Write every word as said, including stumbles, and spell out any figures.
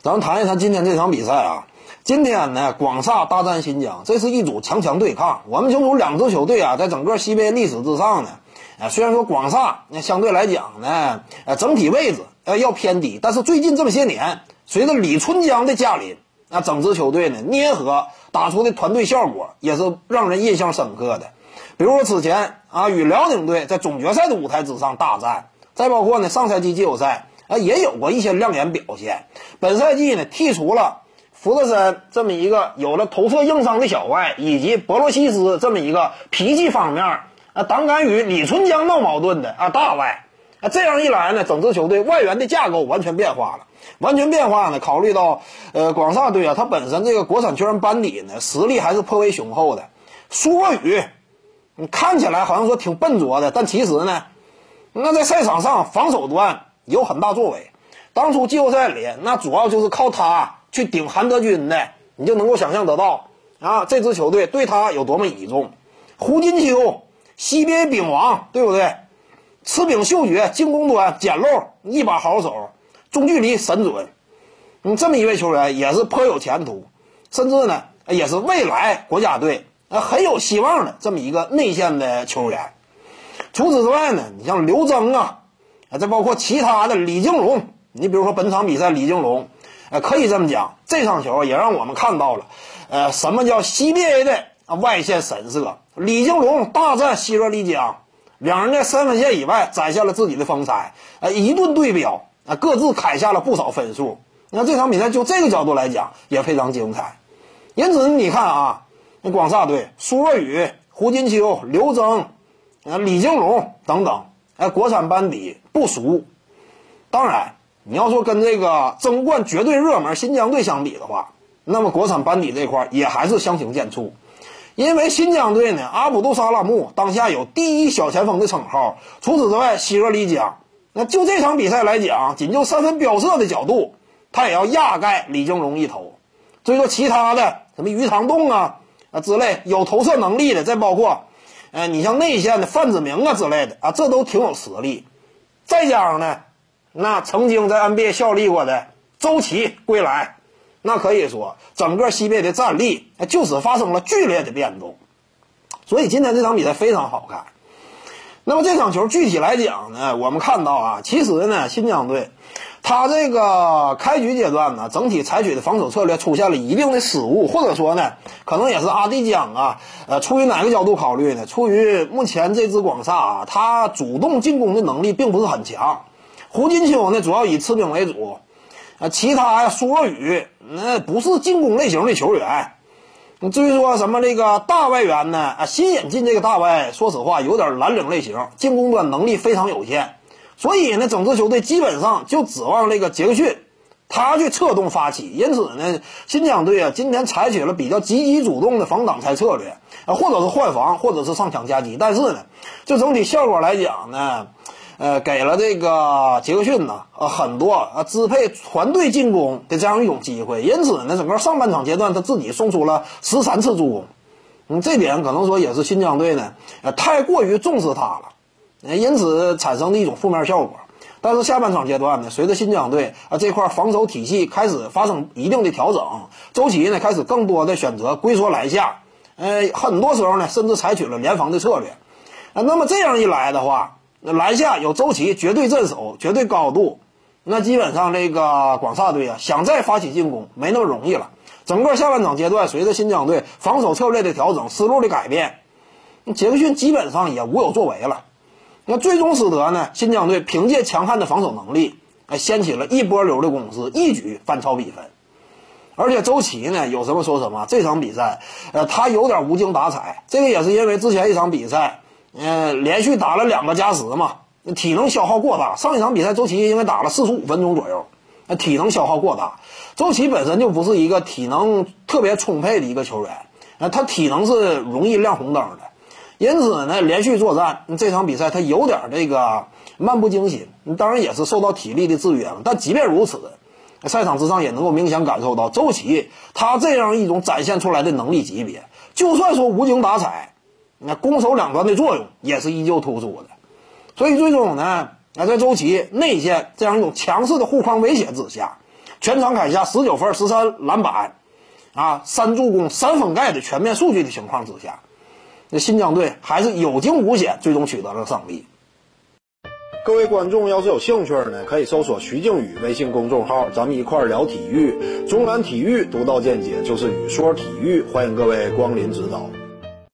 咱们谈一谈今天这场比赛啊。今天呢，广厦大战新疆，这是一组强强对抗。我们就有两支球队啊，在整个西杯历史之上呢，呃、虽然说广厦那、呃、相对来讲呢，呃，整体位置呃要偏低，但是最近这么些年，随着李春江的驾临，那、呃、整支球队呢捏合打出的团队效果也是让人印象深刻的。比如说此前啊，与辽宁队在总决赛的舞台之上大战，再包括呢上赛季季后赛啊也有过一些亮眼表现。本赛季呢，剔除了福特森这么一个有了头侧硬伤的小外，以及博洛西斯这么一个脾气方面啊胆敢与李春江闹矛盾的啊大外啊，这样一来呢，整支球队外援的架构完全变化了。完全变化呢，考虑到呃广厦队啊，它本身这个国产球员班底呢实力还是颇为雄厚的。苏博宇你看起来好像说挺笨拙的，但其实呢，那在赛场上防守端有很大作为。当初季后赛里，那主要就是靠他去顶韩德君的，你就能够想象得到啊，这支球队对他有多么倚重。胡金秋，西边饼王，对不对？吃饼嗅觉，进攻端捡漏，一把好手，中距离神准。嗯，这么一位球员也是颇有前途，甚至呢也是未来国家队啊很有希望的这么一个内线的球员。除此之外呢，你像刘铮啊，啊，再包括其他的李靖龙，你比如说本场比赛李靖龙。呃，可以这么讲，这场球也让我们看到了，呃，什么叫 C B A 的、啊、外线神射。李靖龙大战西热丽江，两人在三分线以外展现了自己的风采，呃，一顿对标，呃，各自砍下了不少分数。那这场比赛就这个角度来讲也非常精彩。因此你看啊，广厦队苏若雨、胡金秋、刘铮、呃、李靖龙等等，哎、呃，国产班底不俗。当然，你要说跟这个争冠绝对热门新疆队相比的话，那么国产班底这块也还是相形见绌。因为新疆队呢，阿卜杜沙拉木当下有第一小前锋的称号。除此之外，西热丽江，那就这场比赛来讲，仅就三分飙射的角度，他也要压盖李靖龙一头。所以说，其他的什么于长栋啊啊之类有投射能力的，再包括，呃，你像内线的范子铭啊之类的啊，这都挺有实力。再加上呢，那曾经在 N B A 效力过的周琦归来，那可以说整个西北的战力就此发生了剧烈的变动。所以今天这场比赛非常好看。那么这场球具体来讲呢，我们看到啊，其实呢新疆队他这个开局阶段呢，整体采取的防守策略出现了一定的失误，或者说呢可能也是阿迪江啊呃出于哪个角度考虑呢，出于目前这支广厦啊，他主动进攻的能力并不是很强。胡金秋呢，主要以吃饼为主，啊，其他呀，苏若雨那不是进攻类型的球员。至于说什么这个大外援呢，啊，新引进这个大外，说实话有点蓝领类型，进攻端能力非常有限，所以呢，整支球队基本上就指望这个杰克逊，他去策动发起。因此呢，新疆队啊，今天采取了比较积极主动的防挡拆策略，啊，或者是换防，或者是上抢夹击。但是呢，就整体效果来讲呢，呃，给了这个杰克逊呢，呃，很多啊支配团队进攻的这样一种机会。因此呢，整个上半场阶段他自己送出了十三次助攻，嗯，这点可能说也是新疆队呢，呃，太过于重视他了，呃，因此产生的一种负面效果。但是下半场阶段呢，随着新疆队啊这块防守体系开始发生一定的调整，周琦呢开始更多的选择龟缩篮下，呃，很多时候呢甚至采取了联防的策略，啊，那么这样一来的话，那篮下有周琦绝对镇守绝对高度，那基本上这个广厦队啊想再发起进攻没那么容易了。整个下半场阶段，随着新疆队防守策略的调整，思路的改变，杰克逊基本上也无有作为了。那最终使得呢新疆队凭借强悍的防守能力掀起了一波流的攻势，一举反超比分。而且周琦呢有什么说什么，这场比赛呃他有点无精打采，这个也是因为之前一场比赛呃，连续打了两个加时嘛，体能消耗过大。上一场比赛周琦因为打了四十五分钟左右，那体能消耗过大。周琦本身就不是一个体能特别充沛的一个球员，呃，他体能是容易亮红灯的。因此呢，连续作战这场比赛他有点这个漫不经心，当然也是受到体力的制约了。但即便如此，赛场之上也能够明显感受到周琦他这样一种展现出来的能力级别，就算说无精打采，那攻守两端的作用也是依旧突出的。所以最终呢，在周琦内线这样一种强势的护框威胁之下，全场砍下十九分、十三篮板，啊，三助攻、三封盖的全面数据的情况之下，那新疆队还是有惊无险，最终取得了胜利。各位观众要是有兴趣呢，可以搜索徐靖宇微信公众号，咱们一块儿聊体育，中南体育独到见解就是语说体育，欢迎各位光临指导。